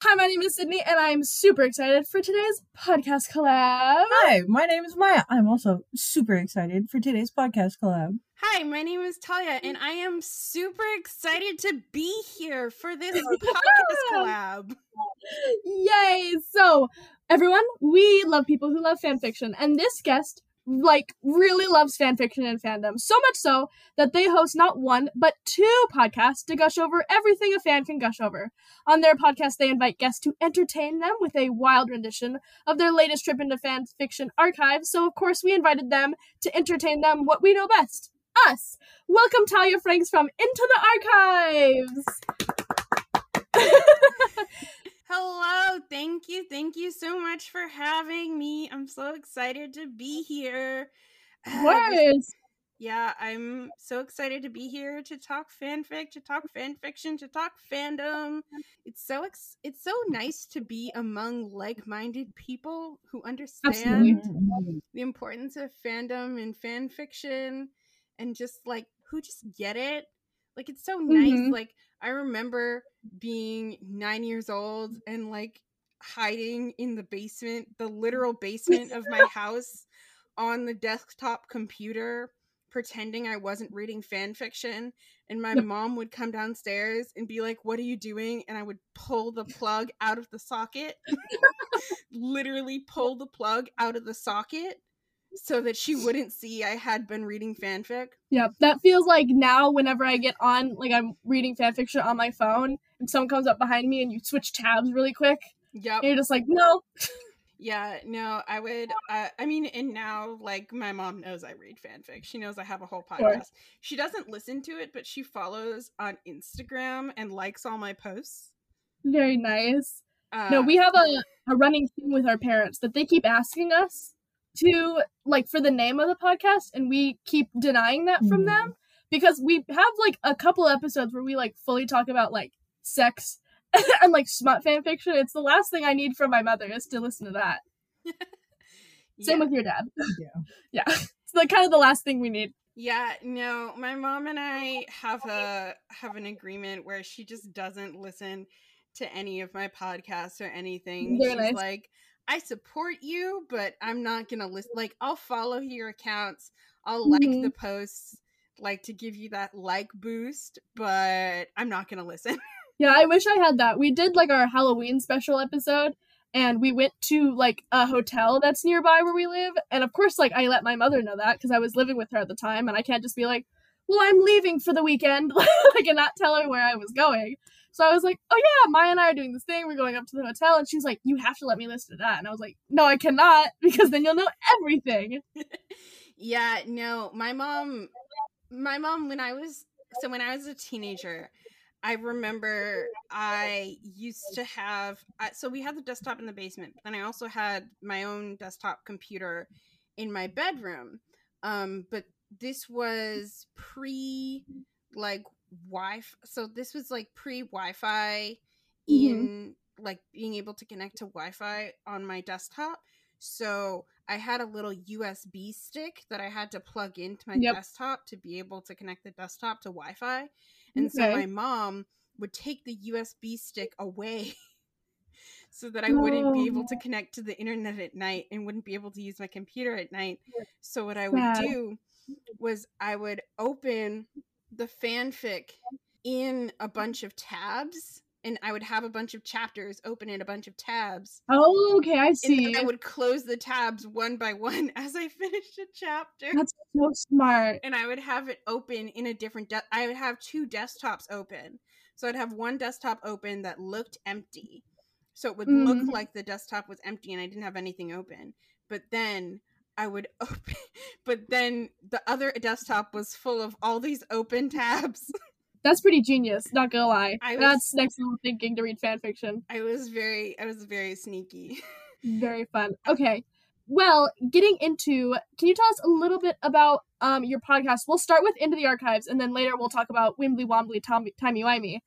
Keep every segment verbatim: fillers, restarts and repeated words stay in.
Hi, my name is Sydney, and I'm super excited for today's podcast collab. Hi, my name is Maya. I'm also super excited for today's podcast collab. Hi, my name is Talia, and I am super excited to be here for this podcast collab. Yay! So, everyone, we love people who love fanfiction, and this guest, like, really loves fanfiction and fandom. So much so that they host not one, but two podcasts to gush over everything a fan can gush over. On their podcast, they invite guests to entertain them with a wild rendition of their latest trip into fanfiction archives. So, of course, we invited them to entertain them what we know best, us. Welcome Talia Franks from Into the Archives. Hello, thank you. Thank you so much for having me. I'm so excited to be here. Words. Yeah, I'm so excited to be here to talk fanfic, to talk fanfiction, to talk fandom. It's so ex- it's so nice to be among like-minded people who understand Absolutely. The importance of fandom and fanfiction and just like who just get it. Like, it's so nice. Mm-hmm. Like, I remember being nine years old and, like, hiding in the basement, the literal basement of my house on the desktop computer, pretending I wasn't reading fan fiction. And my mom would come downstairs and be like, what are you doing? And I would pull the plug out of the socket. Literally pull the plug out of the socket. So that she wouldn't see I had been reading fanfic. Yeah, that feels like now whenever I get on, like I'm reading fanfiction on my phone and someone comes up behind me and you switch tabs really quick. Yeah. You're just like, no. Yeah, no, I would, uh, I mean, and now, like, my mom knows I read fanfic. She knows I have a whole podcast. Sure. She doesn't listen to it, but she follows on Instagram and likes all my posts. Very nice. Uh, no, we have a, a running thing with our parents that they keep asking us to, like, for the name of the podcast, and we keep denying that from mm. them because we have, like, a couple episodes where we, like, fully talk about, like, sex and, like, smut fanfiction. It's the last thing I need from my mother is to listen to that. Yeah. Same with your dad. Yeah. Yeah. It's, like, kind of the last thing we need. Yeah, no, my mom and I have a have an agreement where she just doesn't listen to any of my podcasts or anything. Very She's nice. Like, I support you, but I'm not going to listen. Like, I'll follow your accounts. I'll like mm-hmm. the posts, like, to give you that like boost, but I'm not going to listen. Yeah, I wish I had that. We did, like, our Halloween special episode, and we went to, like, a hotel that's nearby where we live. And, of course, like, I let my mother know that because I was living with her at the time, and I can't just be like, well, I'm leaving for the weekend, like, and not tell her where I was going. So I was like, oh yeah, Maya and I are doing this thing. We're going up to the hotel. And she's like, you have to let me listen to that. And I was like, no, I cannot, because then you'll know everything. Yeah, no, my mom, my mom, when I was, so when I was a teenager, I remember I used to have, so we had the desktop in the basement, and I also had my own desktop computer in my bedroom. Um, but this was pre, like, Wi-Fi, so this was like pre-Wi-Fi in mm-hmm. like being able to connect to Wi-Fi on my desktop. So I had a little U S B stick that I had to plug into my yep. desktop to be able to connect the desktop to Wi-Fi. And okay. so my mom would take the U S B stick away so that I wouldn't oh. be able to connect to the internet at night and wouldn't be able to use my computer at night. So what I would wow. do was I would open the fanfic in a bunch of tabs, and I would have a bunch of chapters open in a bunch of tabs. Oh, okay, I see. And I would close the tabs one by one as I finished a chapter. That's so smart. And I would have it open in a different de- I would have two desktops open. So I'd have one desktop open that looked empty. So it would mm-hmm. look like the desktop was empty and I didn't have anything open. But then I would open, but then the other desktop was full of all these open tabs. That's pretty genius, not gonna lie. I was, That's next level thinking to read fanfiction. I was very, I was very sneaky. Very fun. Okay, well, getting into, can you tell us a little bit about um your podcast? We'll start with Into the Archives, and then later we'll talk about Wibbly Wobbly Timey Wimey.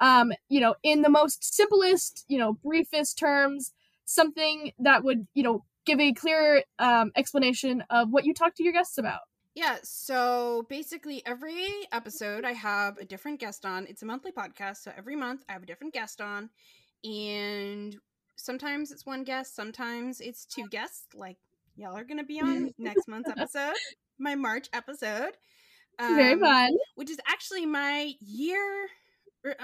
Um, you know, in the most simplest, you know, briefest terms, something that would, you know, give a clear um, explanation of what you talk to your guests about. Yeah, so basically every episode I have a different guest on. It's a monthly podcast, so every month I have a different guest on. And sometimes it's one guest, sometimes it's two guests, like y'all are going to be on next month's episode, my March episode. Um, Very fun. Which is actually my year,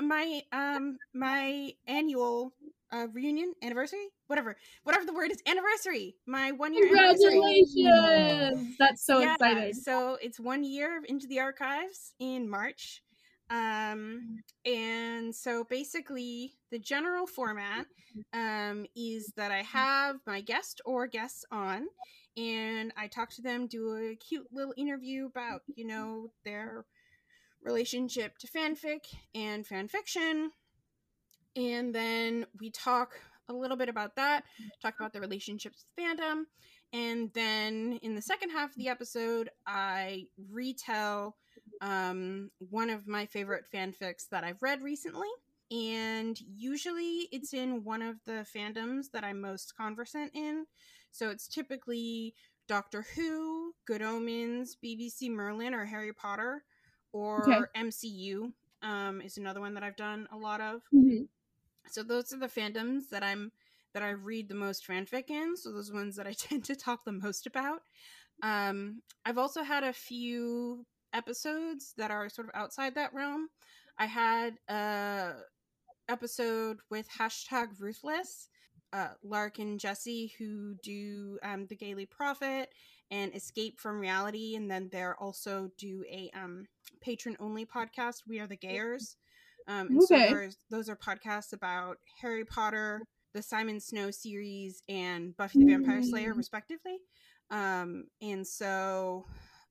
my um, my annual uh, reunion, anniversary, whatever. Whatever the word is, anniversary. My one year anniversary. Congratulations! That's so yeah, exciting. So it's one year of Into the Archives in March. Um, and so basically the general format um, is that I have my guest or guests on, and I talk to them, do a cute little interview about, you know, their relationship to fanfic and fan fiction. And then we talk a little bit about that, talk about the relationships with fandom. And then in the second half of the episode, I retell um, one of my favorite fanfics that I've read recently. And usually it's in one of the fandoms that I'm most conversant in. So it's typically Doctor Who, Good Omens, B B C Merlin, or Harry Potter, or okay. M C U um, is another one that I've done a lot of. Mm-hmm. So those are the fandoms that I'm that I read the most fanfic in. So those are ones that I tend to talk the most about. Um, I've also had a few episodes that are sort of outside that realm. I had a episode with hashtag Ruthless, uh, Lark and Jesse, who do um, The Gayly Prophet and Escape from Reality. And then they're also do a um, patron only podcast, We Are the Gayers. Um, and okay. so there's, those are podcasts about Harry Potter, the Simon Snow series, and Buffy the Vampire Slayer, respectively. Um, and so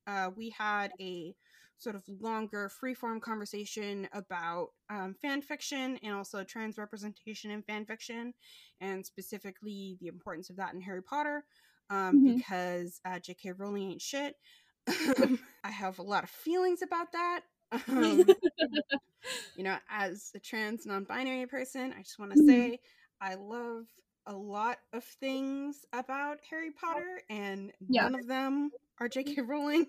uh, we had a sort of longer freeform conversation about um, fan fiction and also trans representation in fan fiction, and specifically the importance of that in Harry Potter, um, mm-hmm. because uh, J K Rowling ain't shit. I have a lot of feelings about that. Um, you know, as a trans non-binary person, I just want to mm-hmm. say I love a lot of things about Harry Potter, and yeah. none of them are J K Rowling.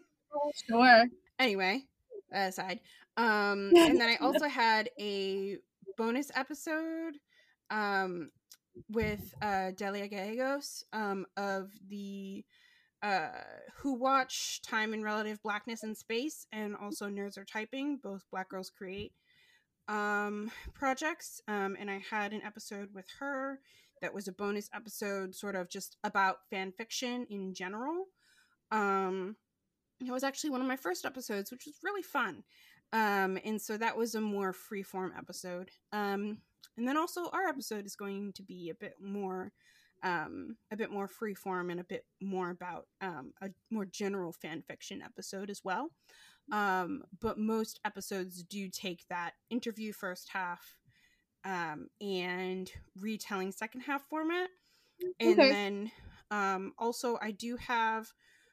Sure. Anyway, aside. Um, and then I also had a bonus episode um, with uh, Delia Gallegos um, of the uh, Who Watch Time and Relative Blackness in Space, and also Nerds Are Typing, both Black Girls Create. Um, projects, um, and I had an episode with her that was a bonus episode sort of just about fan fiction in general. Um, it was actually one of my first episodes, which was really fun. Um, and so that was a more freeform episode. Um, and then also our episode is going to be a bit more, um, a bit more freeform and a bit more about, um, a more general fan fiction episode as well. Um, but most episodes do take that interview first half um, and retelling second half format. And okay. then um, also I do have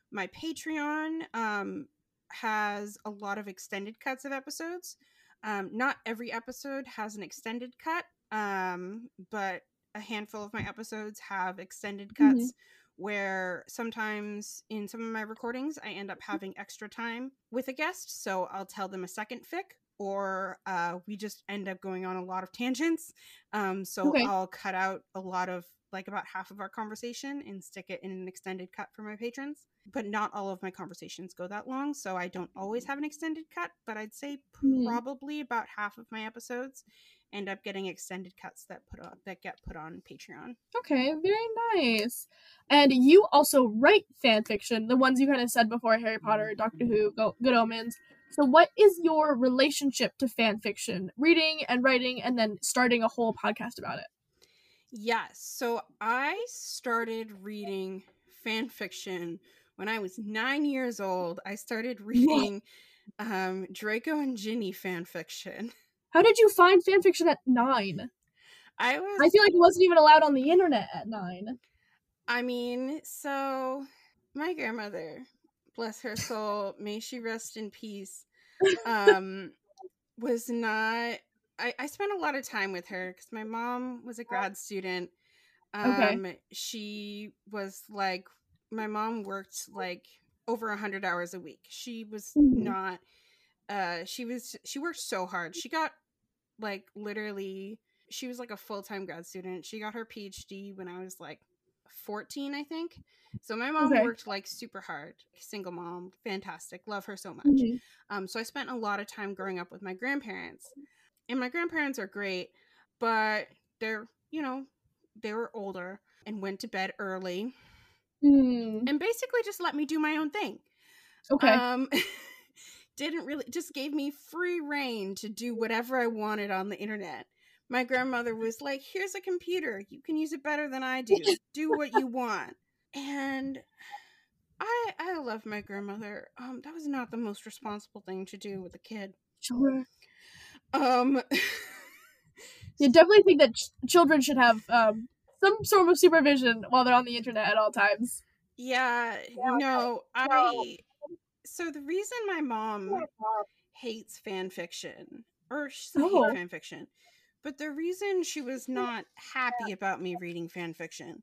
my Patreon um, has a lot of extended cuts of episodes. Um, not every episode has an extended cut, um, but a handful of my episodes have extended cuts mm-hmm. where sometimes in some of my recordings, I end up having extra time with a guest. So I'll tell them a second fic, or uh, we just end up going on a lot of tangents. Um, so okay. I'll cut out a lot of, like about half of our conversation and stick it in an extended cut for my patrons. But not all of my conversations go that long. So I don't always have an extended cut, but I'd say probably mm. about half of my episodes end up getting extended cuts that put on that get put on Patreon. Okay, very nice. And you also write fan fiction, the ones you kind of said before, Harry Potter, Doctor Who, Go- Good Omens. So what is your relationship to fan fiction, reading and writing, and then starting a whole podcast about it? Yes, so I started reading fan fiction when I was nine years old. I started reading um, Draco and Ginny fan fiction. How did you find fan fiction at nine? I was. I feel like it wasn't even allowed on the internet at nine. I mean, so my grandmother, bless her soul, may she rest in peace, um, was not. I, I spent a lot of time with her because my mom was a grad student. Um, okay. She was like, my mom worked like over one hundred hours a week. She was mm-hmm. not, uh, she was, she worked so hard. She got like literally she was like a full-time grad student. She got her P H D when I was like fourteen, I think. So my mom okay. worked like super hard, single mom, fantastic, love her so much. Mm-hmm. Um, so I spent a lot of time growing up with my grandparents, and my grandparents are great, but they're, you know, they were older and went to bed early mm. and basically just let me do my own thing. Okay. Um, didn't really, just gave me free reign to do whatever I wanted on the internet. My grandmother was like, here's a computer. You can use it better than I do. Do what you want. And I I love my grandmother. Um, that was not the most responsible thing to do with a kid. Sure. Um, you definitely think that ch- children should have um, some sort of supervision while they're on the internet at all times. Yeah, yeah. No, I... So the reason my mom hates fan fiction, or she doesn't oh. hate fan fiction, but the reason she was not happy about me reading fan fiction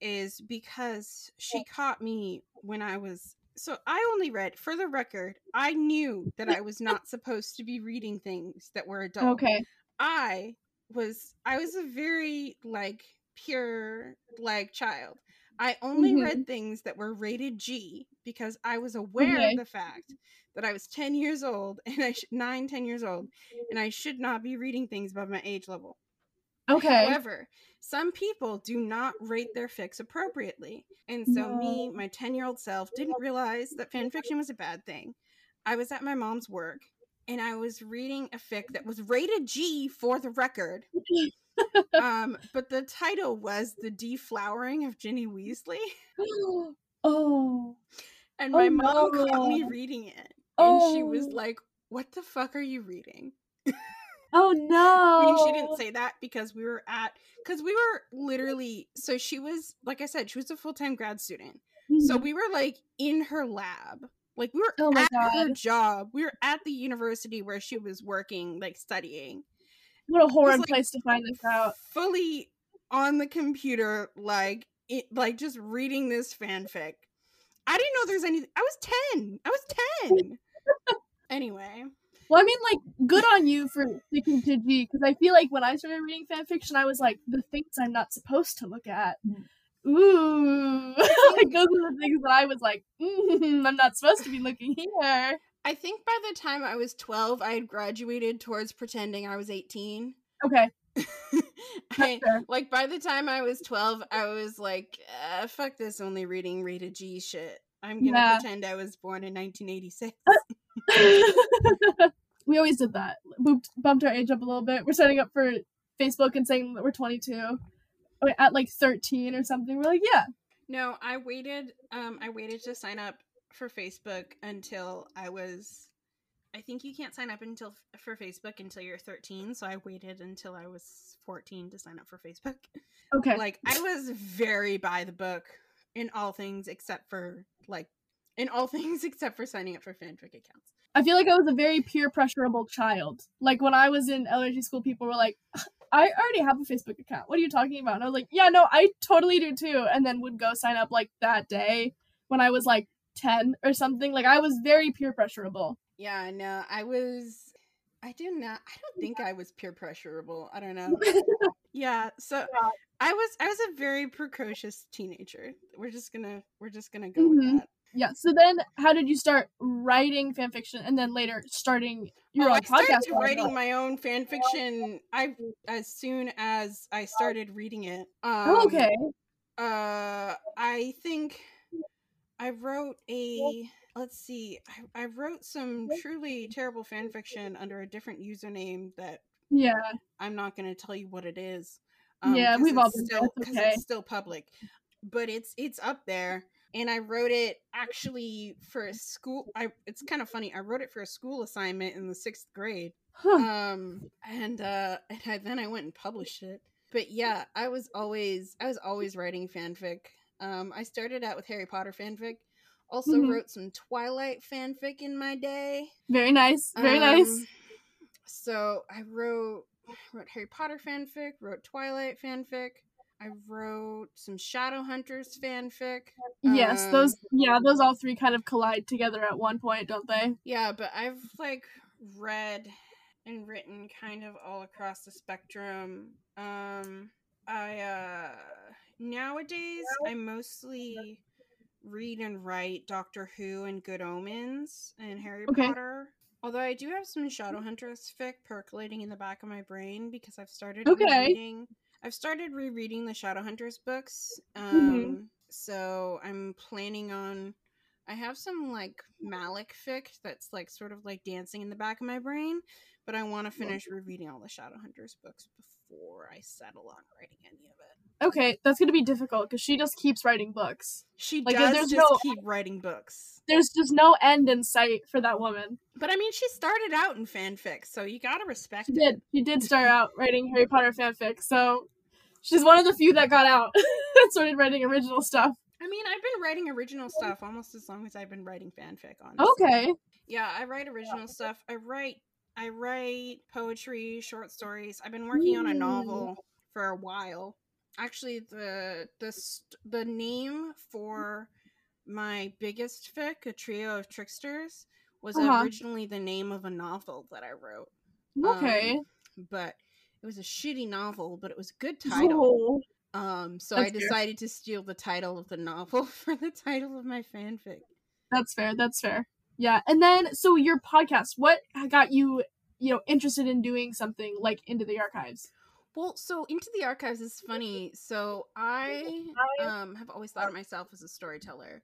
is because she caught me when I was... So I only read, for the record, I knew that I was not supposed to be reading things that were adult. Okay. I was, I was a very, like, pure, like, child. I only mm-hmm. read things that were rated G because I was aware okay. of the fact that I was ten years old and I sh- nine, ten years old, and I should not be reading things above my age level. Okay. However, some people do not rate their fics appropriately, and so no. me, my ten-year-old self, didn't realize that fan fiction was a bad thing. I was at my mom's work, and I was reading a fic that was rated G for the record. um, but the title was The Deflowering of Ginny Weasley. Oh. And my oh, mom no. caught me reading it. Oh. And she was like, what the fuck are you reading? Oh, no. I mean, she didn't say that because we were at, because we were literally, so she was, like I said, she was a full-time grad student. Mm-hmm. So we were like in her lab. Like we were oh, at God. her job. We were at the university where she was working, like studying. What a horrid like, place to find this out. Fully on the computer, like it, like just reading this fanfic. I didn't know there's any. I was ten. I was ten. Anyway. Well, I mean, like, good on you for sticking to G, because I feel like when I started reading fanfiction, I was like, the things I'm not supposed to look at. Ooh. Like, those are the things that I was like, mm, I'm not supposed to be looking here. I think by the time I was twelve, I had graduated towards pretending I was eighteen. Okay. I, like, by the time I was twelve, I was like, uh, fuck this only reading rated G shit. I'm going to yeah. pretend I was born in nineteen eighty-six. We always did that. Bumped, bumped our age up a little bit. We're setting up for Facebook and saying that we're twenty-two. At like thirteen or something. We're like, yeah. No, I waited. Um, I waited to sign up for Facebook until I was, I think you can't sign up until for Facebook until you're thirteen, so I waited until I was fourteen to sign up for Facebook. Okay. Like, I was very by the book in all things except for, like, in all things except for signing up for fanfic accounts. I feel like I was a very peer pressurable child. Like, when I was in elementary school, people were like, I already have a Facebook account. What are you talking about? And I was like, yeah, no, I totally do too. And then would go sign up, like, that day when I was, like, ten or something. Like, I was very peer pressurable. Yeah, no, I was, I do not, I don't think I was peer pressurable. I don't know. Yeah, so yeah. I was, I was a very precocious teenager. We're just gonna, we're just gonna go mm-hmm. with that. Yeah, so then how did you start writing fanfiction and then later starting your oh, own podcast? I started podcast writing podcast. my own fanfiction I, as soon as I started reading it. Um, oh, okay. Uh, I think... I wrote a, let's see, I, I wrote some truly terrible fan fiction under a different username that yeah. I'm not going to tell you what it is. Um, yeah, we've all been still because okay. it's still public, but it's it's up there. And I wrote it actually for a school. I it's kind of funny. I wrote it for a school assignment in the sixth grade, huh. um, and uh, and I, then I went and published it. But yeah, I was always I was always writing fanfic. Um, I started out with Harry Potter fanfic. Also mm-hmm. wrote some Twilight fanfic in my day. Very nice. Very um, nice. So I wrote wrote Harry Potter fanfic, wrote Twilight fanfic. I wrote some Shadowhunters fanfic. Yes, um, those yeah, those all three kind of collide together at one point, don't they? Yeah, but I've like read and written kind of all across the spectrum. Um, I uh, nowadays I mostly read and write Doctor Who and Good Omens and Harry okay. Potter. Although I do have some Shadowhunters fic percolating in the back of my brain because I've started okay. reading. I've started rereading the Shadowhunters books. Um, mm-hmm. So I'm planning on. I have some like Malec fic that's like sort of like dancing in the back of my brain, but I want to finish rereading all the Shadowhunters books before I settle on writing any of it. Okay, that's going to be difficult because she just keeps writing books. She like, does just no, keep writing books. There's just no end in sight for that woman. But I mean, she started out in fanfic, so you gotta respect she did. it. She did start out writing Harry Potter fanfic, so she's one of the few that got out and started writing original stuff. I mean, I've been writing original stuff almost as long as I've been writing fanfic, honestly. Okay. Yeah, I write original yeah. stuff. I write I write poetry, short stories. I've been working mm. on a novel for a while. Actually, the the the name for my biggest fic, A Trio of Tricksters, was uh-huh. originally the name of a novel that I wrote. Okay. Um, but it was a shitty novel, but it was a good title. Oh. Um, so that's I decided fair. to steal the title of the novel for the title of my fanfic. That's fair, that's fair. Yeah, and then, so your podcast, what got you, you know, interested in doing something like Into the Archives? Well, so Into the Archives is funny. So I um, have always thought of myself as a storyteller.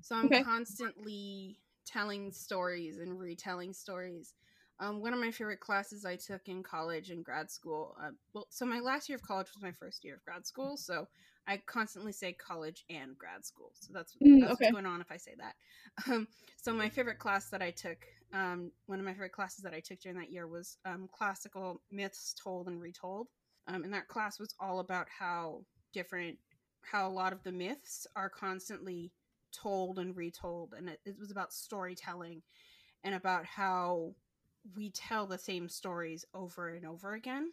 So I'm okay. constantly telling stories and retelling stories. Um, one of my favorite classes I took in college and grad school, uh, well, so my last year of college was my first year of grad school, so I constantly say college and grad school, so that's, mm, that's okay. what's going on if I say that. Um, so my favorite class that I took, um, one of my favorite classes that I took during that year was um, classical myths told and retold, um, and that class was all about how different, how a lot of the myths are constantly told and retold, and it, it was about storytelling and about how we tell the same stories over and over again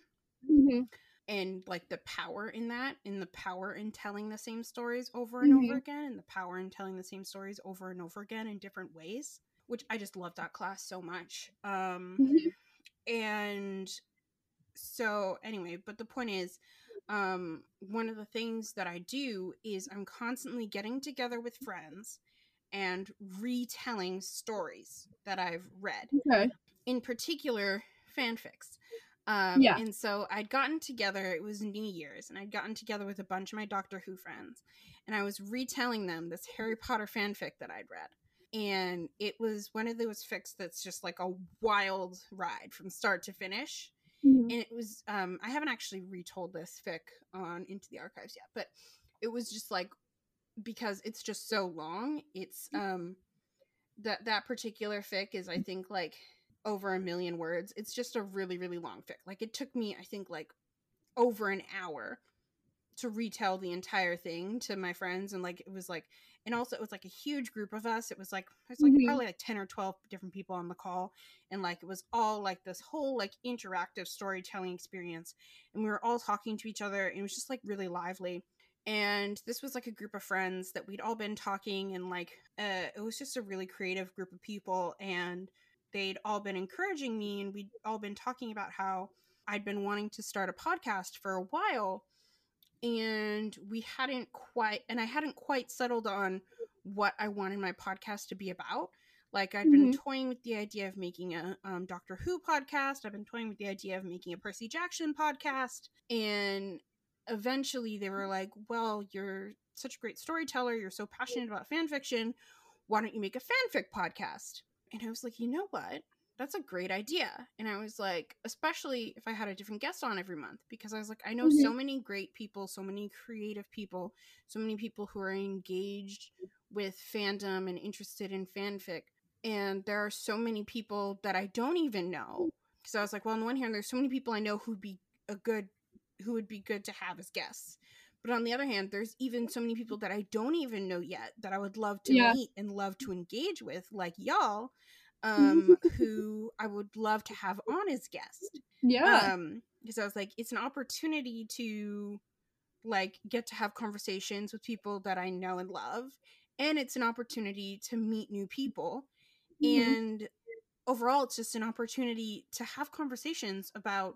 mm-hmm. and like the power in that and the power in telling the same stories over and mm-hmm. over again and the power in telling the same stories over and over again in different ways, which I just love that class so much. Um, mm-hmm. And so anyway, but the point is um, one of the things that I do is I'm constantly getting together with friends and retelling stories that I've read. Okay. In particular, fanfics. Um, yeah. And so I'd gotten together, it was New Year's, and I'd gotten together with a bunch of my Doctor Who friends, and I was retelling them this Harry Potter fanfic that I'd read. And it was one of those fics that's just like a wild ride from start to finish. Mm-hmm. And it was, um, I haven't actually retold this fic on Into the Archives yet, but it was just like, because it's just so long, it's, um, that that particular fic is, I think, like, over a million words. It's just a really, really long fic. Like, it took me, I think, like, over an hour to retell the entire thing to my friends. And, like, it was, like, and also it was, like, a huge group of us. It was, like, it's like mm-hmm. probably, like, ten or twelve different people on the call. And, like, it was all, like, this whole, like, interactive storytelling experience. And we were all talking to each other. And it was just, like, really lively. And this was, like, a group of friends that we'd all been talking. And, like, uh, it was just a really creative group of people. And they'd all been encouraging me, and we'd all been talking about how I'd been wanting to start a podcast for a while, and we hadn't quite, and I hadn't quite settled on what I wanted my podcast to be about. Like, I'd mm-hmm. been toying with the idea of making a um, Doctor Who podcast. I've been toying with the idea of making a Percy Jackson podcast. And eventually they were like, well, you're such a great storyteller. You're so passionate about fan fiction. Why don't you make a fanfic podcast? And I was like, you know what? That's a great idea. And I was like, especially if I had a different guest on every month, because I was like, I know mm-hmm. so many great people, so many creative people, so many people who are engaged with fandom and interested in fanfic. And there are so many people that I don't even know. Because I was like, well, on one hand, there's so many people I know who'd be a good, who would be good to have as guests. But on the other hand, there's even so many people that I don't even know yet that I would love to yeah. meet and love to engage with, like y'all, um, who I would love to have on as guests. Yeah. Um, because I was like, it's an opportunity to, like, get to have conversations with people that I know and love. And it's an opportunity to meet new people. Mm-hmm. And overall, it's just an opportunity to have conversations about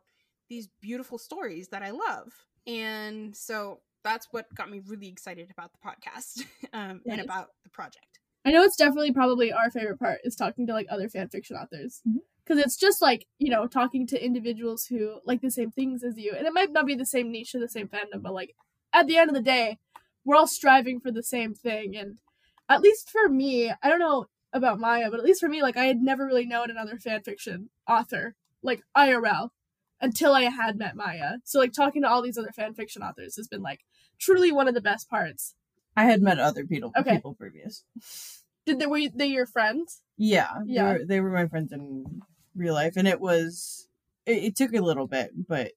these beautiful stories that I love. And so that's what got me really excited about the podcast um, nice. and about the project. I know it's definitely probably our favorite part is talking to like other fan fiction authors, because mm-hmm. it's just like, you know, talking to individuals who like the same things as you. And it might not be the same niche or the same fandom, but like at the end of the day, we're all striving for the same thing. And at least for me, I don't know about Maya, but at least for me, like I had never really known another fan fiction author, like I R L, until I had met Maya. So like talking to all these other fan fiction authors has been like truly one of the best parts. I had met other people, okay. people previous. Did they were you, they your friends? Yeah, yeah. They were, they were my friends in real life, and it was it, it took a little bit, but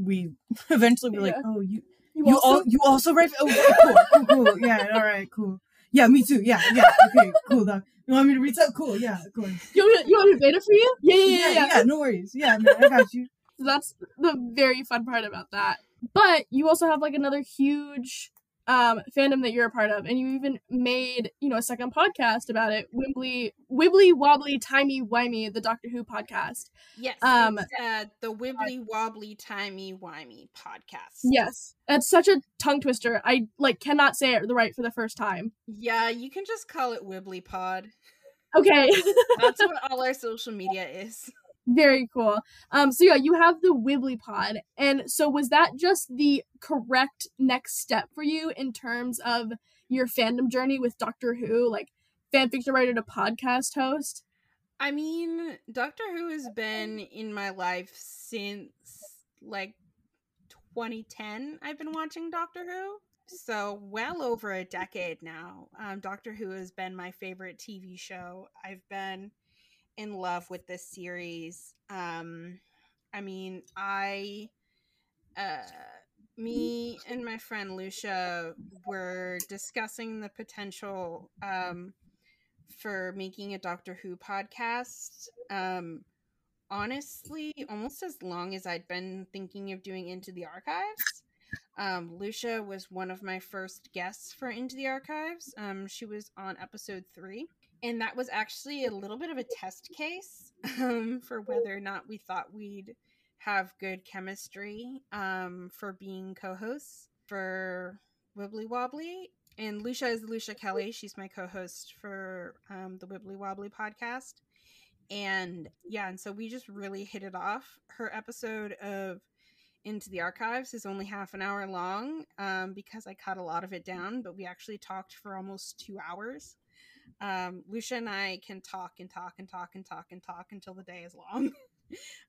we eventually were yeah. like, oh, you you, you also all, you also write. Oh, cool, cool, cool, cool. Yeah, all right, cool. Yeah, me too. Yeah, yeah. Okay, cool. Doc. You want me to read that? Cool. Yeah, cool. You want me, you want me to beta for you? Yeah, yeah, yeah, yeah. yeah no worries. Yeah, man, I got you. So that's the very fun part about that. But you also have like another huge um, fandom that you're a part of, and you even made, you know, a second podcast about it, Wibbly Wibbly Wobbly Timey Wimey, the Doctor Who podcast. Yes, um, it's, uh, the Wibbly Wobbly Timey Wimey podcast. Yes, that's such a tongue twister. I like cannot say it right for the first time. Yeah, you can just call it Wibbly Pod. Okay, that's what all our social media is. Very cool. Um, so yeah, you have the Wibbly Pod. And so was that just the correct next step for you in terms of your fandom journey with Doctor Who, like fanfiction writer to podcast host? I mean, Doctor Who has been in my life since like twenty ten. I've been watching Doctor Who. So well over a decade now. Um, Doctor Who has been my favorite T V show. I've been in love with this series. Um, I mean, I, uh, me and my friend Lucia were discussing the potential um, for making a Doctor Who podcast. Um, honestly, almost as long as I'd been thinking of doing Into the Archives. Um, Lucia was one of my first guests for Into the Archives. Um, she was on episode three. And that was actually a little bit of a test case um, for whether or not we thought we'd have good chemistry um, for being co-hosts for Wibbly Wobbly. And Lucia is Lucia Kelly. She's my co-host for um, the Wibbly Wobbly podcast. And yeah, and so we just really hit it off. Her episode of Into the Archives is only half an hour long um, because I cut a lot of it down, but we actually talked for almost two hours. Um, Lucia and I can talk and talk and talk and talk and talk until the day is long.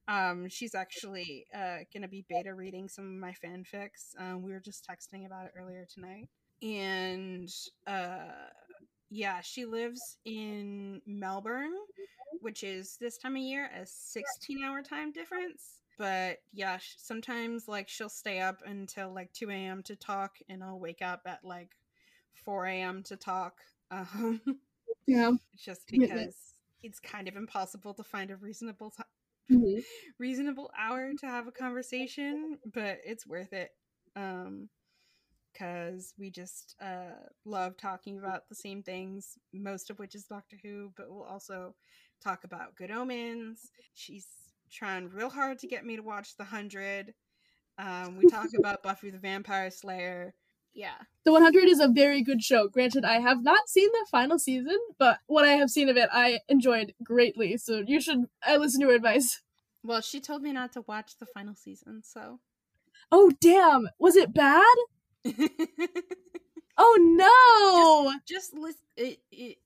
um, she's actually uh, going to be beta reading some of my fanfics. Um, we were just texting about it earlier tonight. And uh, yeah, she lives in Melbourne, which is this time of year a sixteen hour time difference. But yeah, sometimes like she'll stay up until like two a.m. to talk, and I'll wake up at like four a.m. to talk. Um, yeah, just because it's kind of impossible to find a reasonable t- mm-hmm. reasonable hour to have a conversation, but it's worth it um because we just uh love talking about the same things, most of which is Doctor Who, but we'll also talk about Good Omens. She's trying real hard to get me to watch The one hundred. Um we talk about Buffy the Vampire Slayer. Yeah. The one hundred is a very good show. Granted, I have not seen the final season, but what I have seen of it, I enjoyed greatly. So you should, I listen to her advice. Well, she told me not to watch the final season, so. Oh, damn. Was it bad? Oh, no. Just, just listen. It, it,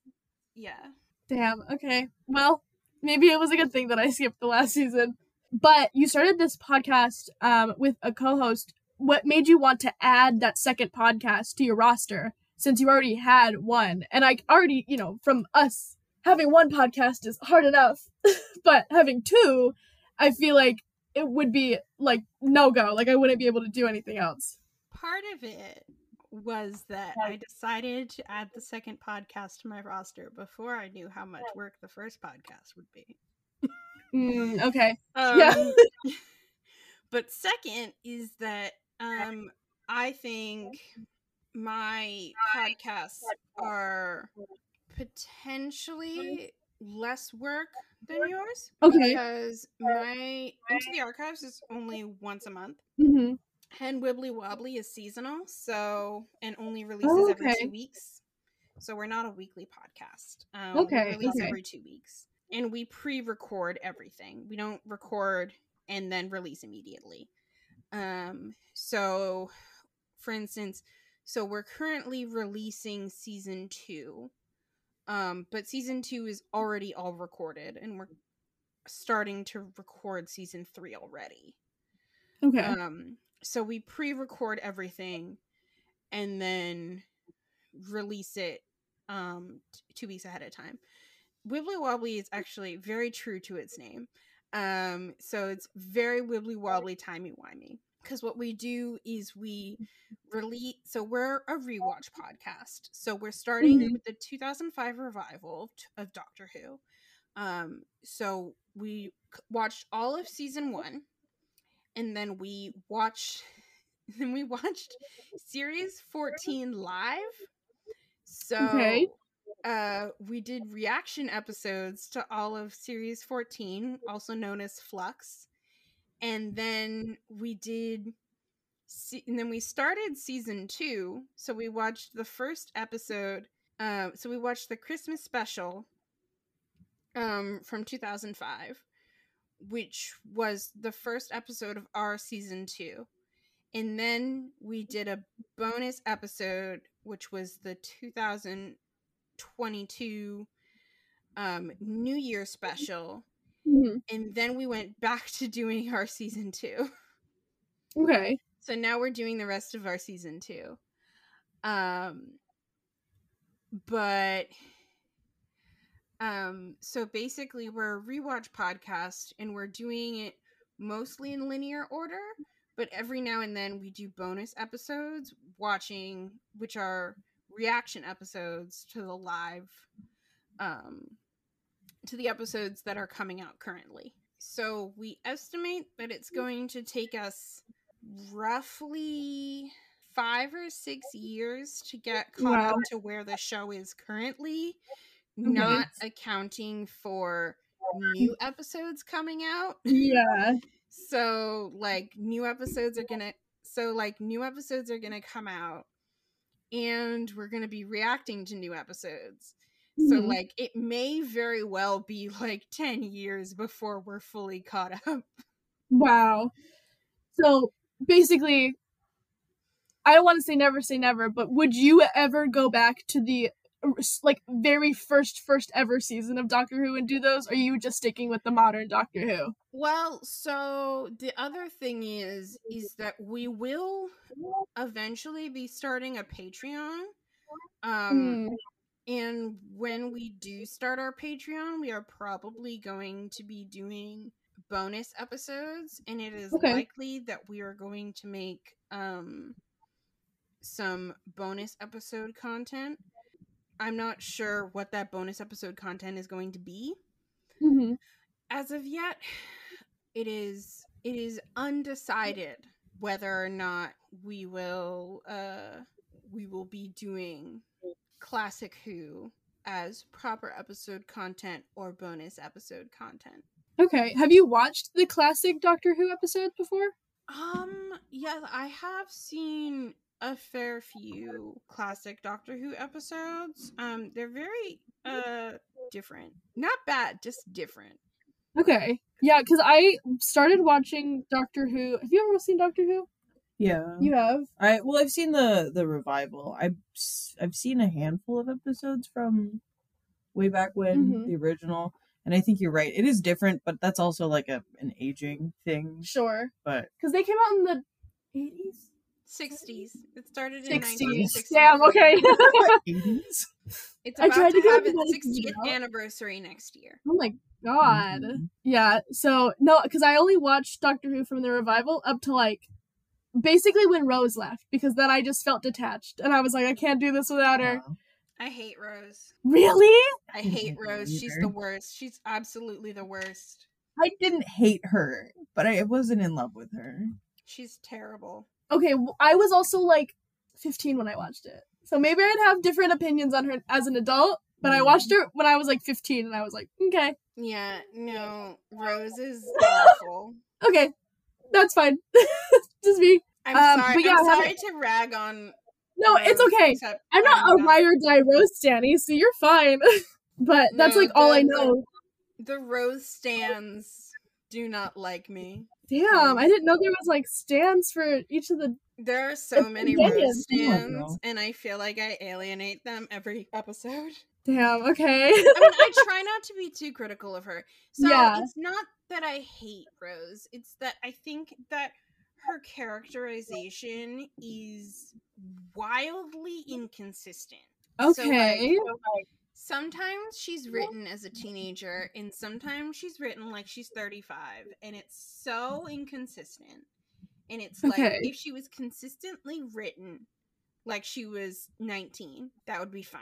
yeah. Damn. Okay. Well, maybe it was a good thing that I skipped the last season. But you started this podcast um, with a co-host. What made you want to add that second podcast to your roster, since you already had one? And I already, you know, from us, having one podcast is hard enough, but having two, I feel like it would be like no-go. Like I wouldn't be able to do anything else. Part of it was that I decided to add the second podcast to my roster before I knew how much work the first podcast would be. mm, okay. Um, yeah. But second is that Um, I think my podcasts are potentially less work than yours. Okay. Because my Into the Archives is only once a month. Mm-hmm. And Wibbly Wobbly is seasonal, so and only releases oh, okay. every two weeks. So we're not a weekly podcast. Um, okay. We release okay. every two weeks. And we pre-record everything. We don't record and then release immediately. Um, so, for instance, so we're currently releasing season two. Um, but season two is already all recorded. And we're starting to record season three already. Okay. Um, so we pre-record everything and then release it um t- two weeks ahead of time. Wibbly Wobbly is actually very true to its name. Um so it's very Wibbly Wobbly Timey Wimey, because what we do is we release, so we're a rewatch podcast, so we're starting mm-hmm. with the two thousand five revival t- of Doctor Who. Um so we c- watched all of season one, and then we watched then we watched series fourteen live. So okay. uh, we did reaction episodes to all of series fourteen, also known as Flux. And then we did, se- and then we started season two. So we watched the first episode. Uh, so we watched the Christmas special um, from two thousand five, which was the first episode of our season two. And then we did a bonus episode, which was the two thousand twenty-two um, New Year special. Mm-hmm. And then we went back to doing our season two. Okay. So now we're doing the rest of our season two. Um, but, um, so basically we're a rewatch podcast, and we're doing it mostly in linear order. But every now and then we do bonus episodes, watching, which are reaction episodes to the live, um, to the episodes that are coming out currently. So we estimate that it's going to take us roughly five or six years to get caught wow. up to where the show is currently, okay. not accounting for new episodes coming out. Yeah. So, like, new episodes are gonna, so, like, new episodes are gonna come out, and we're gonna be reacting to new episodes. Mm-hmm. So, like, it may very well be, like, ten years before we're fully caught up. Wow. So, basically, I don't want to say never say never, but would you ever go back to the, like, very first first ever season of Doctor Who and do those, or are you just sticking with the modern Doctor Who? Well, so the other thing is is that we will eventually be starting a Patreon. Um mm. And when we do start our Patreon, we are probably going to be doing bonus episodes, and it is okay. likely that we are going to make um some bonus episode content. I'm not sure what that bonus episode content is going to be. Mm-hmm. As of yet, it is it is undecided whether or not we will uh, we will be doing Classic Who as proper episode content or bonus episode content. Okay, have you watched the classic Doctor Who episodes before? Um, yeah, I have seen a fair few classic Doctor Who episodes. Um, they're very uh different. Not bad, just different. Okay. Yeah, because I started watching Doctor Who. Have you ever seen Doctor Who? Yeah. You have? I well, I've seen the the revival. I've I've seen a handful of episodes from way back when, mm-hmm. the original. And I think you're right. It is different, but that's also like a an aging thing. Sure. But because they came out in the eighties? sixties. It started in nineteen sixties. Damn, okay. eighties. It's about I tried to, to have its sixtieth anniversary next year. Oh my god. Mm-hmm. Yeah, so, no, because I only watched Doctor Who from the revival up to, like, basically when Rose left, because then I just felt detached, and I was like, I can't do this without her. Wow. I hate Rose. Really? I hate Rose. Either. She's the worst. She's absolutely the worst. I didn't hate her, but I wasn't in love with her. She's terrible. Okay, I was also like fifteen when I watched it. So maybe I'd have different opinions on her as an adult, But I watched it when I was like fifteen, and I was like, okay. Yeah, no, Rose is awful. Okay, that's fine. Just me. I'm um, sorry. But yeah, I'm sorry to rag on. No, Rose, it's okay. I'm not a ride or die Rose Stanny, so you're fine. But that's no, like the, all I know. The, the Rose Stans do not like me. Damn, I didn't know there was like stands for each of the. There are so it's many Rose stands, oh, and I feel like I alienate them every episode. Damn, okay. I mean, I try not to be too critical of her. So yeah. It's not that I hate Rose. It's that I think that her characterization is wildly inconsistent. Okay. So, like, sometimes she's written as a teenager, and sometimes she's written like she's thirty-five, and it's so inconsistent. And it's like, okay, if she was consistently written like she was nineteen, that would be fine.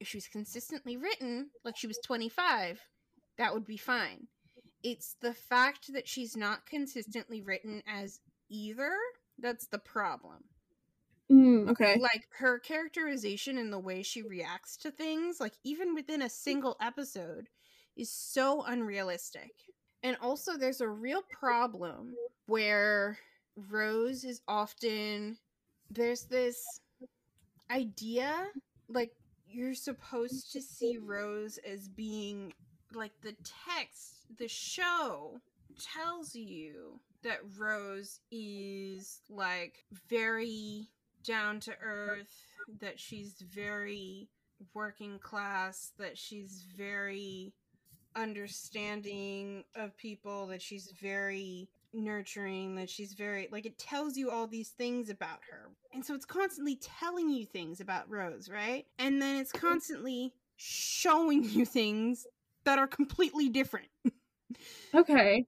If she was consistently written like she was twenty-five, that would be fine. It's the fact that she's not consistently written as either that's the problem. Mm, okay. Like, her characterization and the way she reacts to things, like, even within a single episode, is so unrealistic. And also, there's a real problem where Rose is often, there's this idea, like, you're supposed to see Rose as being, like, the text, the show tells you that Rose is, like, very down to earth, that she's very working class, that she's very understanding of people, that she's very nurturing, that she's very, like, it tells you all these things about her. And so it's constantly telling you things about Rose, right? And then it's constantly showing you things that are completely different. Okay.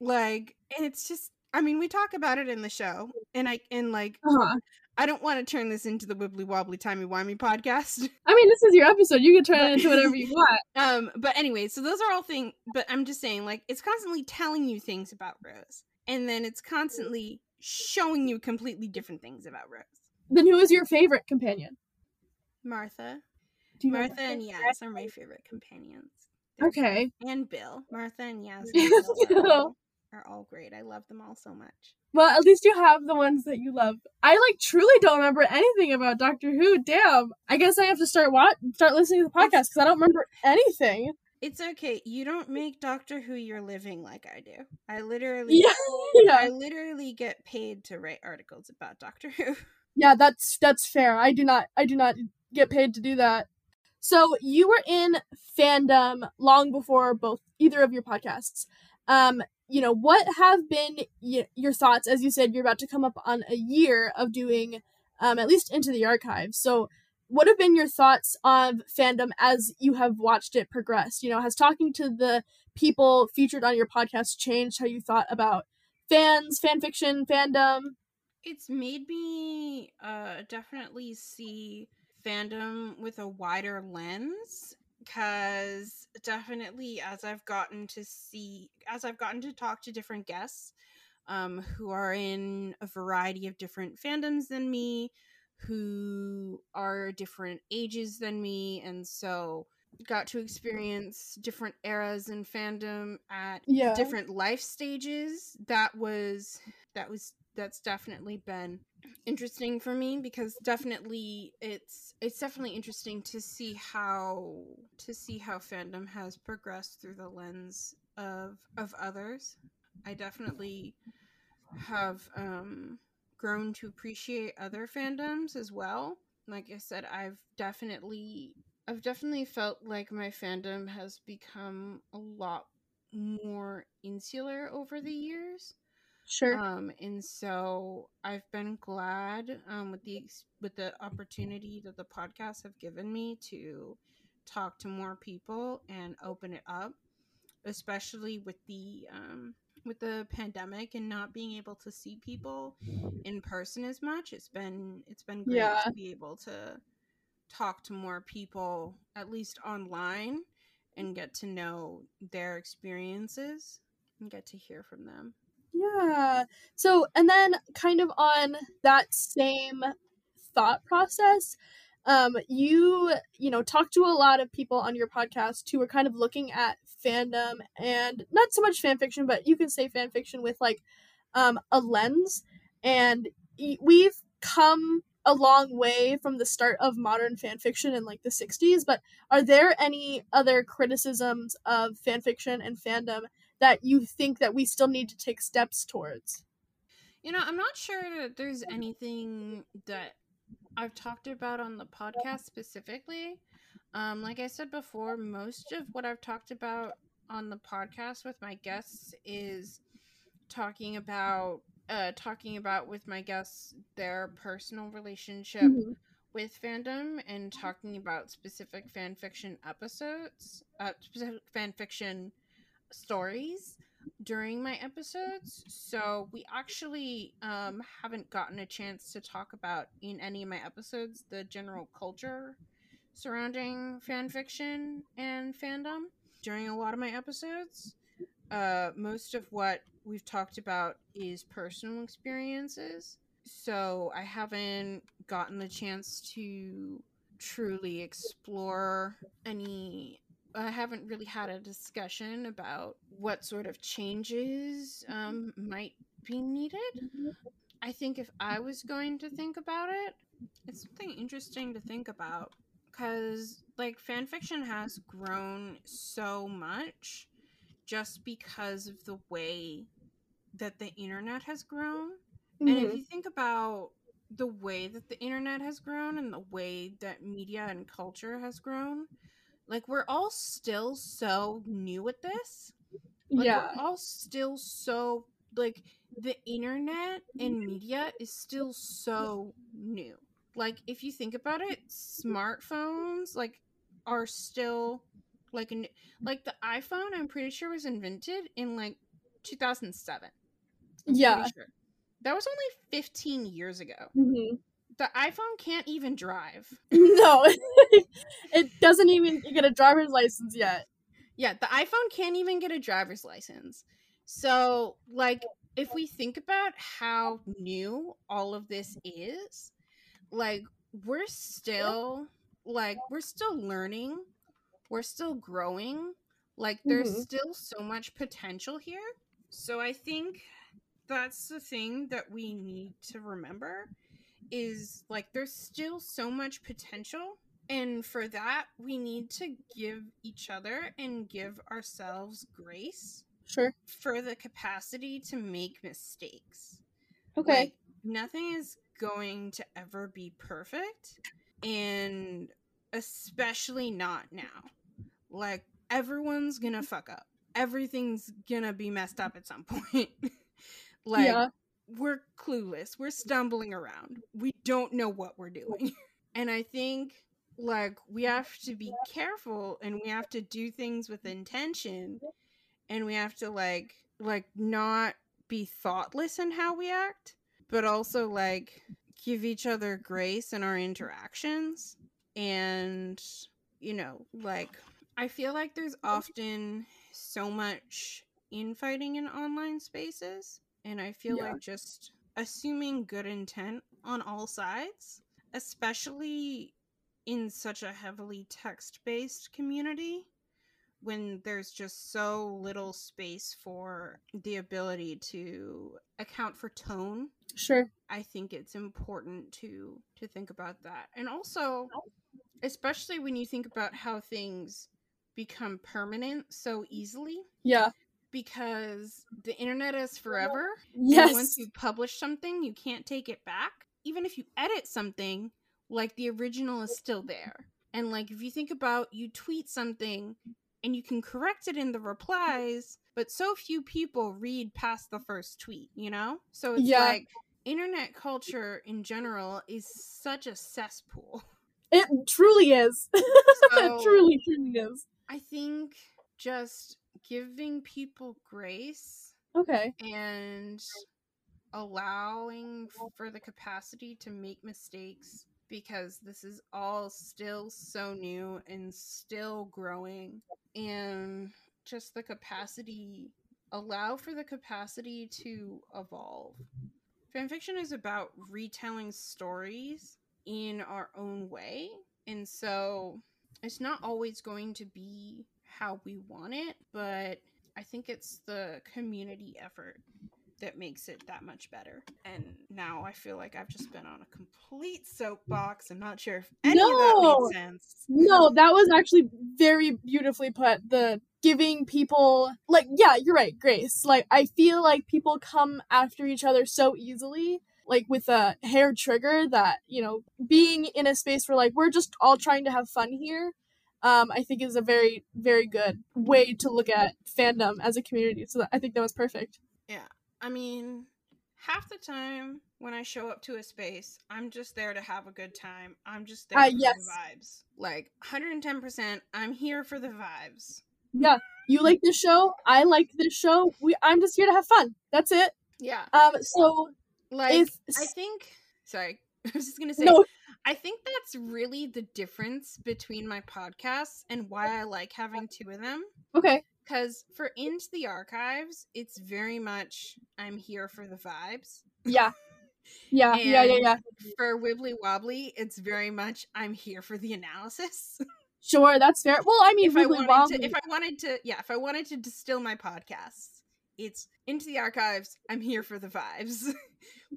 Like, and it's just, I mean, we talk about it in the show, and I, and like, uh-huh. I don't want to turn this into the Wibbly Wobbly Timey Wimey podcast. I mean, this is your episode. You can turn it into whatever you want. Um, but anyway, so those are all things, but I'm just saying, like, it's constantly telling you things about Rose, and then it's constantly showing you completely different things about Rose. Then who is your favorite companion? Martha. Do you Martha and Yaz are my favorite companions. They're okay. Great. And Bill. Martha and Yaz and Bill are, are all great. I love them all so much. Well, at least you have the ones that you love. I, like, truly don't remember anything about Doctor Who. Damn. I guess I have to start watch- start listening to the podcast because I don't remember anything. It's okay. You don't make Doctor Who your living like I do. I literally yeah. Yeah. I literally get paid to write articles about Doctor Who. Yeah, that's that's fair. I do not I do not get paid to do that. So you were in fandom long before both either of your podcasts. Um You know, what have been y- your thoughts? As you said, you're about to come up on a year of doing um, at least Into the Archives. So what have been your thoughts of fandom as you have watched it progress? You know, has talking to the people featured on your podcast changed how you thought about fans, fan fiction, fandom? It's made me uh, definitely see fandom with a wider lens. Because definitely as I've gotten to see, as I've gotten to talk to different guests um, who are in a variety of different fandoms than me, who are different ages than me, and so got to experience different eras in fandom at yeah. different life stages, that was, that was, that's definitely been interesting for me, because definitely it's it's definitely interesting to see how to see how fandom has progressed through the lens of of others. I definitely have um grown to appreciate other fandoms as well. Like I said, I've definitely I've definitely felt like my fandom has become a lot more insular over the years. Sure. Um, and so I've been glad um, with the with the opportunity that the podcasts have given me to talk to more people and open it up, especially with the um, with the pandemic and not being able to see people in person as much. It's been it's been great yeah. to be able to talk to more people, at least online, and get to know their experiences and get to hear from them. Yeah. So, and then kind of on that same thought process, um, you, you know, talk to a lot of people on your podcast who are kind of looking at fandom, and not so much fan fiction, but you can say fan fiction with like um, a lens. And we've come a long way from the start of modern fan fiction in like the sixties, but are there any other criticisms of fan fiction and fandom that you think that we still need to take steps towards? You know, I'm not sure that there's anything that I've talked about on the podcast specifically. Um, like I said before, most of what I've talked about on the podcast with my guests is talking about uh, talking about with my guests their personal relationship mm-hmm. with fandom, and talking about specific fan fiction episodes, uh, specific fan fiction stories during my episodes. So we actually um haven't gotten a chance to talk about in any of my episodes the general culture surrounding fan fiction and fandom during a lot of my episodes. Uh most of what we've talked about is personal experiences, so I haven't gotten the chance to truly explore any. I haven't really had a discussion about what sort of changes um, might be needed. I think if I was going to think about it, it's something interesting to think about, because like fanfiction has grown so much just because of the way that the internet has grown. Mm-hmm. And if you think about the way that the internet has grown and the way that media and culture has grown, like, we're all still so new at this. Like, yeah. We're all still so, like, the internet and media is still so new. Like, if you think about it, smartphones, like, are still, like, a new, like the iPhone, I'm pretty sure, was invented in, like, two thousand seven. I'm yeah. pretty sure. That was only fifteen years ago. Mm-hmm. The iPhone can't even drive. No, it doesn't even get a driver's license yet. Yeah, the iPhone can't even get a driver's license. So, like, if we think about how new all of this is, like, we're still, like, we're still learning. We're still growing. Like, there's mm-hmm. still so much potential here. So I think that's the thing that we need to remember. Is like there's still so much potential, and for that we need to give each other and give ourselves grace sure for the capacity to make mistakes. Okay, like, nothing is going to ever be perfect, and especially not now. Like, everyone's gonna fuck up, everything's gonna be messed up at some point. Like, yeah. We're clueless. We're stumbling around. We don't know what we're doing. And I think, like, we have to be careful, and we have to do things with intention, and we have to, like, like not be thoughtless in how we act, but also, like, give each other grace in our interactions. And, you know, like, I feel like there's often so much infighting in online spaces. And I feel yeah. like just assuming good intent on all sides, especially in such a heavily text-based community, when there's just so little space for the ability to account for tone. Sure. I think it's important to, to think about that. And also, especially when you think about how things become permanent so easily. Yeah. Because the internet is forever. Yes. And once you publish something, you can't take it back. Even if you edit something, like, the original is still there. And, like, if you think about, you tweet something and you can correct it in the replies, but so few people read past the first tweet, you know? So it's yeah. like, internet culture in general is such a cesspool. It truly is. So it truly, truly is. I think just giving people grace, okay, and allowing for the capacity to make mistakes, because this is all still so new and still growing, and just the capacity, allow for the capacity to evolve. Fanfiction is about retelling stories in our own way. And so it's not always going to be how we want it, but I think it's the community effort that makes it that much better. And now I feel like I've just been on a complete soapbox. I'm not sure if any no. of that made sense. No, that was actually very beautifully put. The giving people, like, yeah, you're right, Grace. Like, I feel like people come after each other so easily, like with a hair trigger, that, you know, being in a space where, like, we're just all trying to have fun here, um, I think is a very, very good way to look at fandom as a community. So that, I think that was perfect. Yeah. I mean, half the time when I show up to a space, I'm just there to have a good time. I'm just there uh, for yes. the vibes. Like, one hundred ten percent, I'm here for the vibes. Yeah. You like this show? I like this show. We, I'm just here to have fun. That's it. Yeah. Um. So, like, if... I think... Sorry. I was just going to say... No. I think that's really the difference between my podcasts and why I like having two of them. Okay. Because for Into the Archives, it's very much, I'm here for the vibes. Yeah. Yeah, and yeah, yeah, yeah. For Wibbly Wobbly, it's very much, I'm here for the analysis. Sure, that's fair. Well, I mean, if Wibbly I wanted Wobbly. To, if I wanted to, yeah, if I wanted to distill my podcasts, it's Into the Archives, I'm here for the vibes.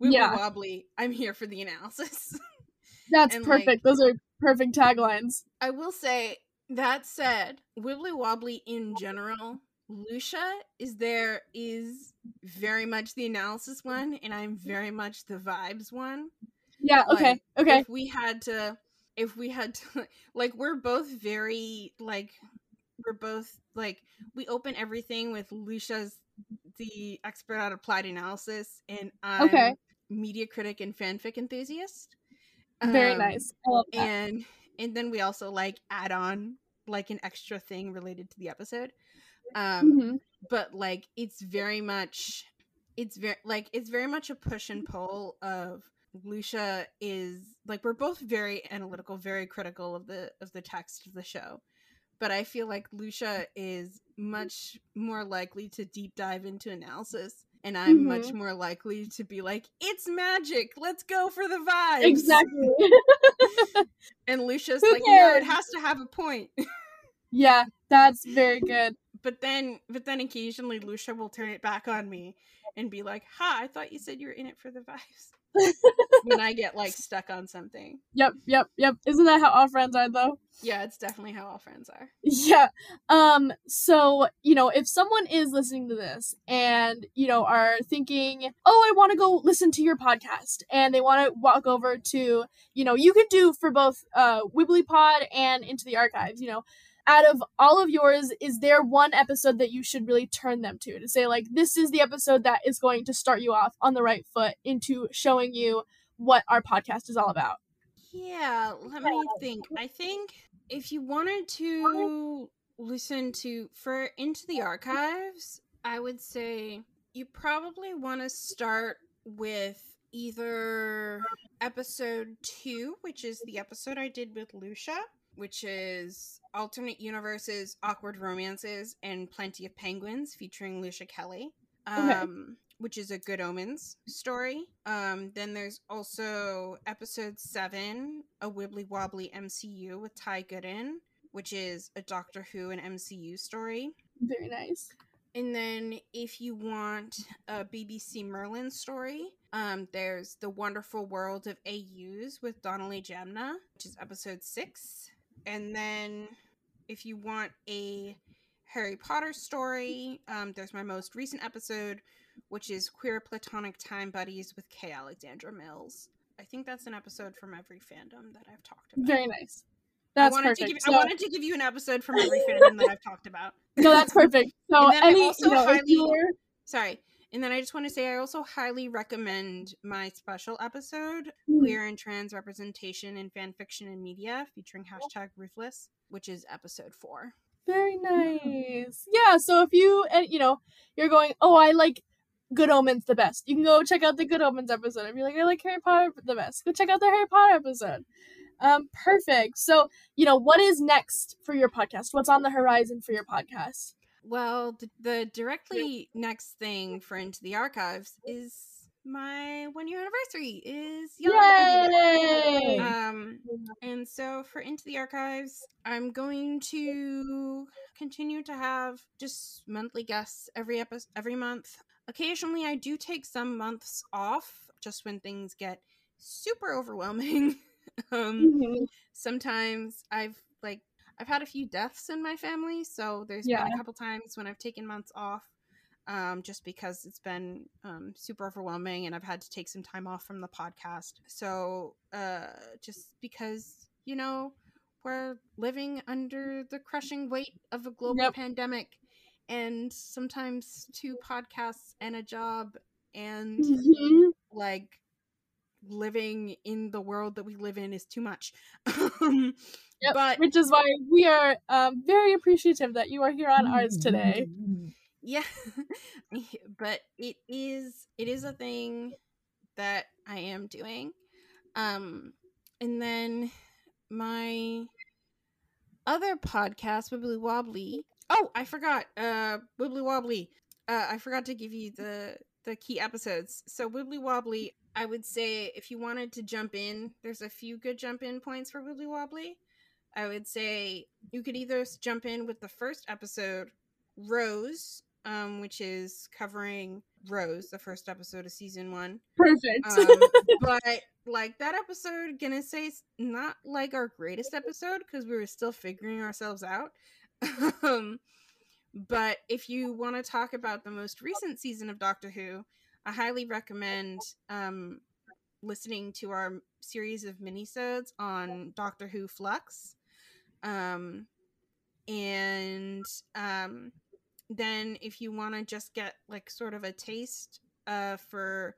Wibbly yeah. Wobbly, I'm here for the analysis. That's and perfect. Like, those are perfect taglines. I will say... That said, Wibbly Wobbly in general, Lucia is there is very much the analysis one, and I'm very much the vibes one. Yeah, okay, like, okay. If we had to, if we had to, like, we're both very, like, we're both, like, we open everything with Lucia's the expert on applied analysis, and I'm okay. media critic and fanfic enthusiast. Very um, nice. I love that. And... And then we also, like, add on, like, an extra thing related to the episode. Um, mm-hmm. But, like, it's very much, it's very, like, it's very much a push and pull of Lucia is, like, we're both very analytical, very critical of the, of the text of the show. But I feel like Lucia is much more likely to deep dive into analysis. And I'm mm-hmm. much more likely to be like, it's magic. Let's go for the vibes. Exactly. And Lucia's like, no, it has to have a point. Yeah, that's very good. But then, but then occasionally Lucia will turn it back on me and be like, ha, I thought you said you were in it for the vibes. When I get, like, stuck on something. Yep, yep, yep. Isn't that how all friends are, though? Yeah, it's definitely how all friends are. Yeah. Um. So, you know, if someone is listening to this and, you know, are thinking, oh, I want to go listen to your podcast, and they want to walk over to, you know, you can do for both uh, Wibbly Pod and Into the Archives, you know, out of all of yours, is there one episode that you should really turn them to, to say, like, this is the episode that is going to start you off on the right foot into showing you what our podcast is all about? Yeah, let me think. I think if you wanted to listen to, for Into the Archives, I would say you probably want to start with either episode two, which is the episode I did with Lucia, which is Alternate Universes, Awkward Romances, and Plenty of Penguins, featuring Lucia Kelly, um, okay. which is a Good Omens story. Um, then there's also episode seven, A Wibbly Wobbly M C U with Ty Gooden, which is a Doctor Who and M C U story. Very nice. And then if you want a B B C Merlin story, um, there's The Wonderful World of A Us with Donnelly Jamna, which is episode six. And then if you want a Harry Potter story, um, there's my most recent episode, which is Queer Platonic Time Buddies with K. Alexandra Mills. I think that's an episode from every fandom that I've talked about. Very nice. That's I perfect. Give, so... I wanted to give you an episode from every fandom that I've talked about. No, that's perfect. So and any, I also you know, highly, you're... Sorry. And then I just want to say I also highly recommend my special episode, mm. Queer and Trans Representation in Fan Fiction and Media, featuring hashtag Ruthless, which is episode four. Very nice. Yeah, so if you, and you know, you're going, oh, I like Good Omens the best, you can go check out the Good Omens episode. If you're like, I like Harry Potter the best, go check out the Harry Potter episode. Um, perfect. So, you know, what is next for your podcast? What's on the horizon for your podcast? Well, the, the directly next thing for Into the Archives is my one-year anniversary is yay! Um, and so for Into the Archives, I'm going to continue to have just monthly guests every episode, every month. Occasionally, I do take some months off just when things get super overwhelming. um, mm-hmm. Sometimes I've like I've had a few deaths in my family, so there's yeah. been a couple times when I've taken months off. Um, just because it's been um, super overwhelming and I've had to take some time off from the podcast. So uh, just because, you know, we're living under the crushing weight of a global yep. pandemic, and sometimes two podcasts and a job and mm-hmm. like living in the world that we live in is too much. yep. But which is why we are um, very appreciative that you are here on ours today. Yeah, but it is it is a thing that I am doing. Um, and then my other podcast, Wibbly Wobbly. Oh, I forgot. Uh, Wibbly Wobbly. Uh, I forgot to give you the, the key episodes. So Wibbly Wobbly, I would say if you wanted to jump in, there's a few good jump in points for Wibbly Wobbly. I would say you could either jump in with the first episode, Rose, Um, which is covering Rose, the first episode of season one. Perfect. Um, but like that episode, gonna say it's not like our greatest episode because we were still figuring ourselves out. um, but if you want to talk about the most recent season of Doctor Who, I highly recommend um, listening to our series of minisodes on Doctor Who Flux. Um, and um. Then if you want to just get like sort of a taste uh, for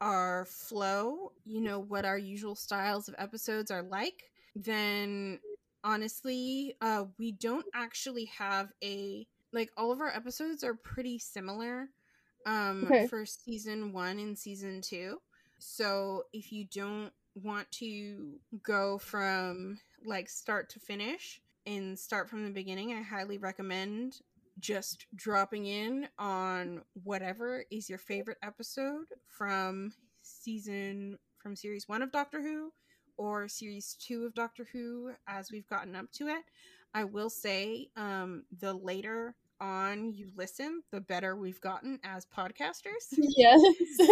our flow, you know, what our usual styles of episodes are like, then honestly, uh, we don't actually have a, like all of our episodes are pretty similar um, okay. for season one and season two. So if you don't want to go from like start to finish and start from the beginning, I highly recommend just dropping in on whatever is your favorite episode from season from series one of Doctor Who or series two of Doctor Who as we've gotten up to it. I will say um the later on you listen, the better we've gotten as podcasters. Yes.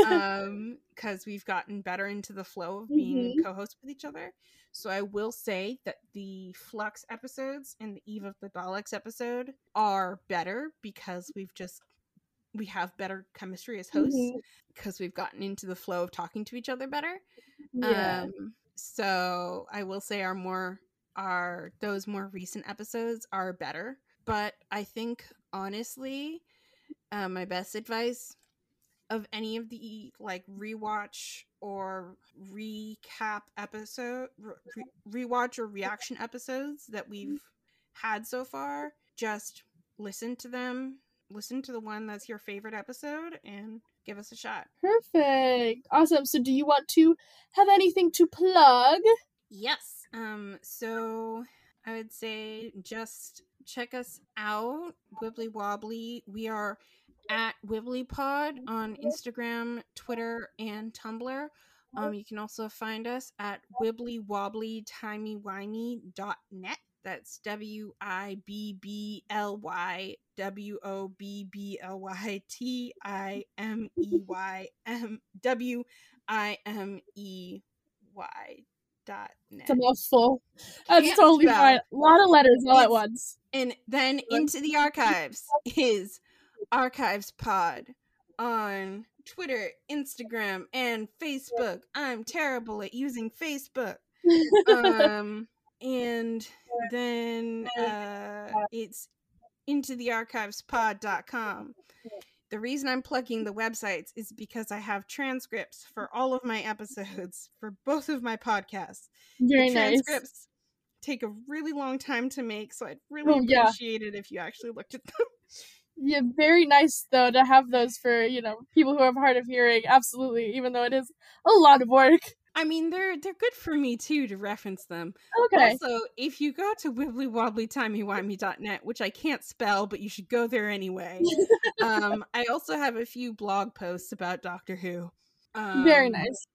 um because we've gotten better into the flow of being mm-hmm. co-hosts with each other. So I will say that the Flux episodes and the Eve of the Daleks episode are better because we've just, we have better chemistry as hosts mm-hmm. because we've gotten into the flow of talking to each other better. Yeah. Um, so I will say our more, our, those more recent episodes are better. But I think, honestly, uh, my best advice of any of the like rewatch or recap episode, re- rewatch or reaction episodes that we've had so far, just listen to them. Listen to the one that's your favorite episode and give us a shot. Perfect. Awesome. So do you want to have anything to plug? Yes. Um. So I would say just check us out, Wibbly Wobbly. We are at Wibbly Pod on Instagram, Twitter, and Tumblr. Um, you can also find us at Wibbly Wobbly Timey Wimey dot net. That's W I B B L Y W O B B L Y T I M E Y M W I M E Y dot net. It's a mouthful. That's Can't totally spell. Fine. A lot of letters all at once. And then Into the Archives is Archives Pod on Twitter, Instagram, and Facebook. I'm terrible at using Facebook. um, and then uh, it's into the archives pod dot com. The reason I'm plugging the websites is because I have transcripts for all of my episodes for both of my podcasts. Very the transcripts nice. Take a really long time to make, so I'd really oh, appreciate yeah. it if you actually looked at them. Yeah, very nice though to have those for, you know, people who have hard of hearing. Absolutely, even though it is a lot of work. I mean, they're they're good for me too to reference them. Okay. Also, if you go to wibbly wobbly timey wimey dot net, which I can't spell, but you should go there anyway. um, I also have a few blog posts about Doctor Who. Um, Very nice.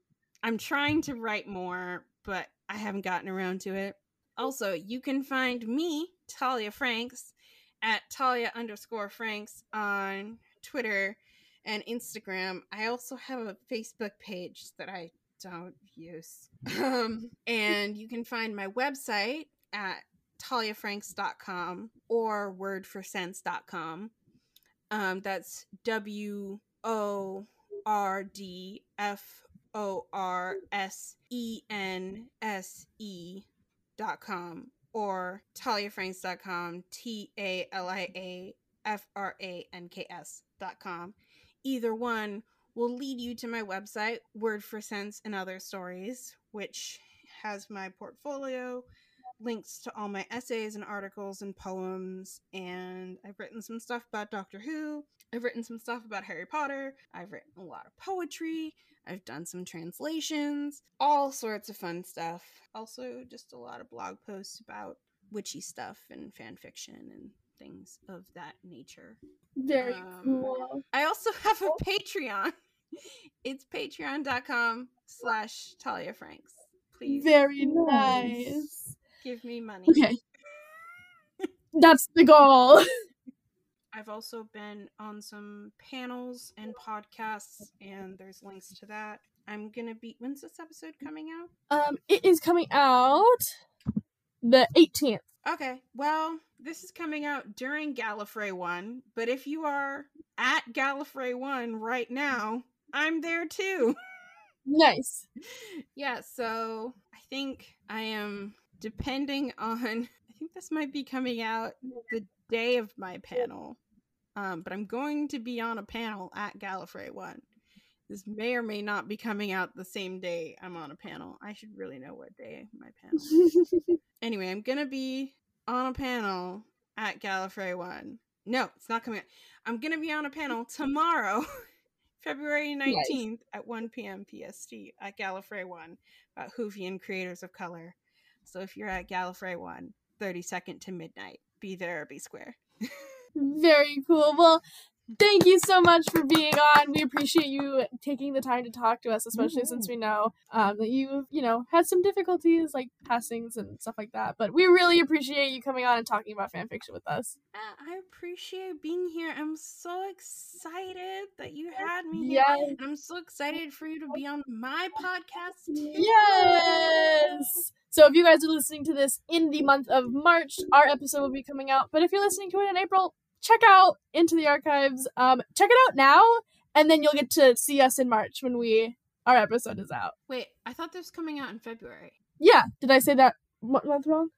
I'm trying to write more, but I haven't gotten around to it. Also, you can find me, Talia Franks, at Talia underscore Franks on Twitter and Instagram. I also have a Facebook page that I don't use. Um, and you can find my website at talia franks dot com or word for sense dot com. Um, that's W O R D F O R S E N S E dot com or talia franks dot com, T A L I A F R A N K S dot com. Either one will lead you to my website, Word for Sense and Other Stories, which has my portfolio, links to all my essays and articles and poems, and I've written some stuff about Doctor Who, I've written some stuff about Harry Potter, I've written a lot of poetry, I've done some translations, all sorts of fun stuff. Also, just a lot of blog posts about witchy stuff and fan fiction and things of that nature. Very um, cool. I also have a Patreon. It's patreon.com slash Talia Franks. Please. Very nice. Give me money. Okay. That's the goal. I've also been on some panels and podcasts, and there's links to that. I'm going to be... When's this episode coming out? Um, it is coming out the eighteenth. Okay. Well, this is coming out during Gallifrey One, but if you are at Gallifrey One right now, I'm there too. Nice. Yeah, so I think I am depending on... I think this might be coming out the day of my panel. Um, but I'm going to be on a panel at Gallifrey One. This may or may not be coming out the same day I'm on a panel. I should really know what day my panel is. Anyway, I'm going to be on a panel at Gallifrey One. No, it's not coming out. I'm going to be on a panel tomorrow, February nineteenth, nice, at one p.m. P S T at Gallifrey One about Whovian creators of color. So if you're at Gallifrey One, thirty-second to midnight, be there or be square. Very cool. Well, thank you so much for being on. We appreciate you taking the time to talk to us, especially mm-hmm. since we know um, that you've, you know, had some difficulties like passings and stuff like that. But we really appreciate you coming on and talking about fanfiction with us. Uh, I appreciate being here. I'm so excited that you had me here. Yes. And I'm so excited for you to be on my podcast too. Yes! So if you guys are listening to this in the month of March, our episode will be coming out. But if you're listening to it in April, check out Into the Archives. Um, check it out now, and then you'll get to see us in March when we our episode is out. Wait, I thought this was coming out in February. Yeah, did I say that month wrong?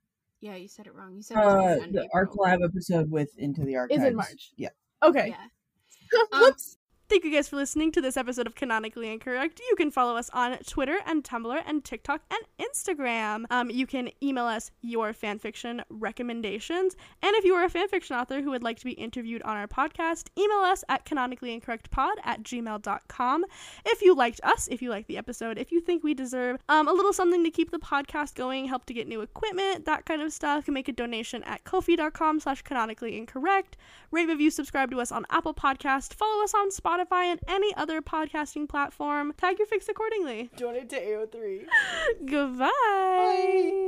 Yeah, you said it wrong. You said it was uh, the Arc Lab episode with Into the Archives is in March. Yeah. Okay. Yeah. Whoops. Um, Thank you guys for listening to this episode of Canonically Incorrect. You can follow us on Twitter and Tumblr and TikTok and Instagram. Um, you can email us your fanfiction recommendations. And if you are a fanfiction author who would like to be interviewed on our podcast, email us at canonically incorrect pod at gmail dot com. If you liked us, if you liked the episode, if you think we deserve um, a little something to keep the podcast going, help to get new equipment, that kind of stuff, you can make a donation at ko-fi dot com slash canonically incorrect. Rate, review, subscribe to us on Apple Podcasts. Follow us on Spotify. Spotify and any other podcasting platform. Tag your fix accordingly. Join it to A O three. Goodbye. Bye.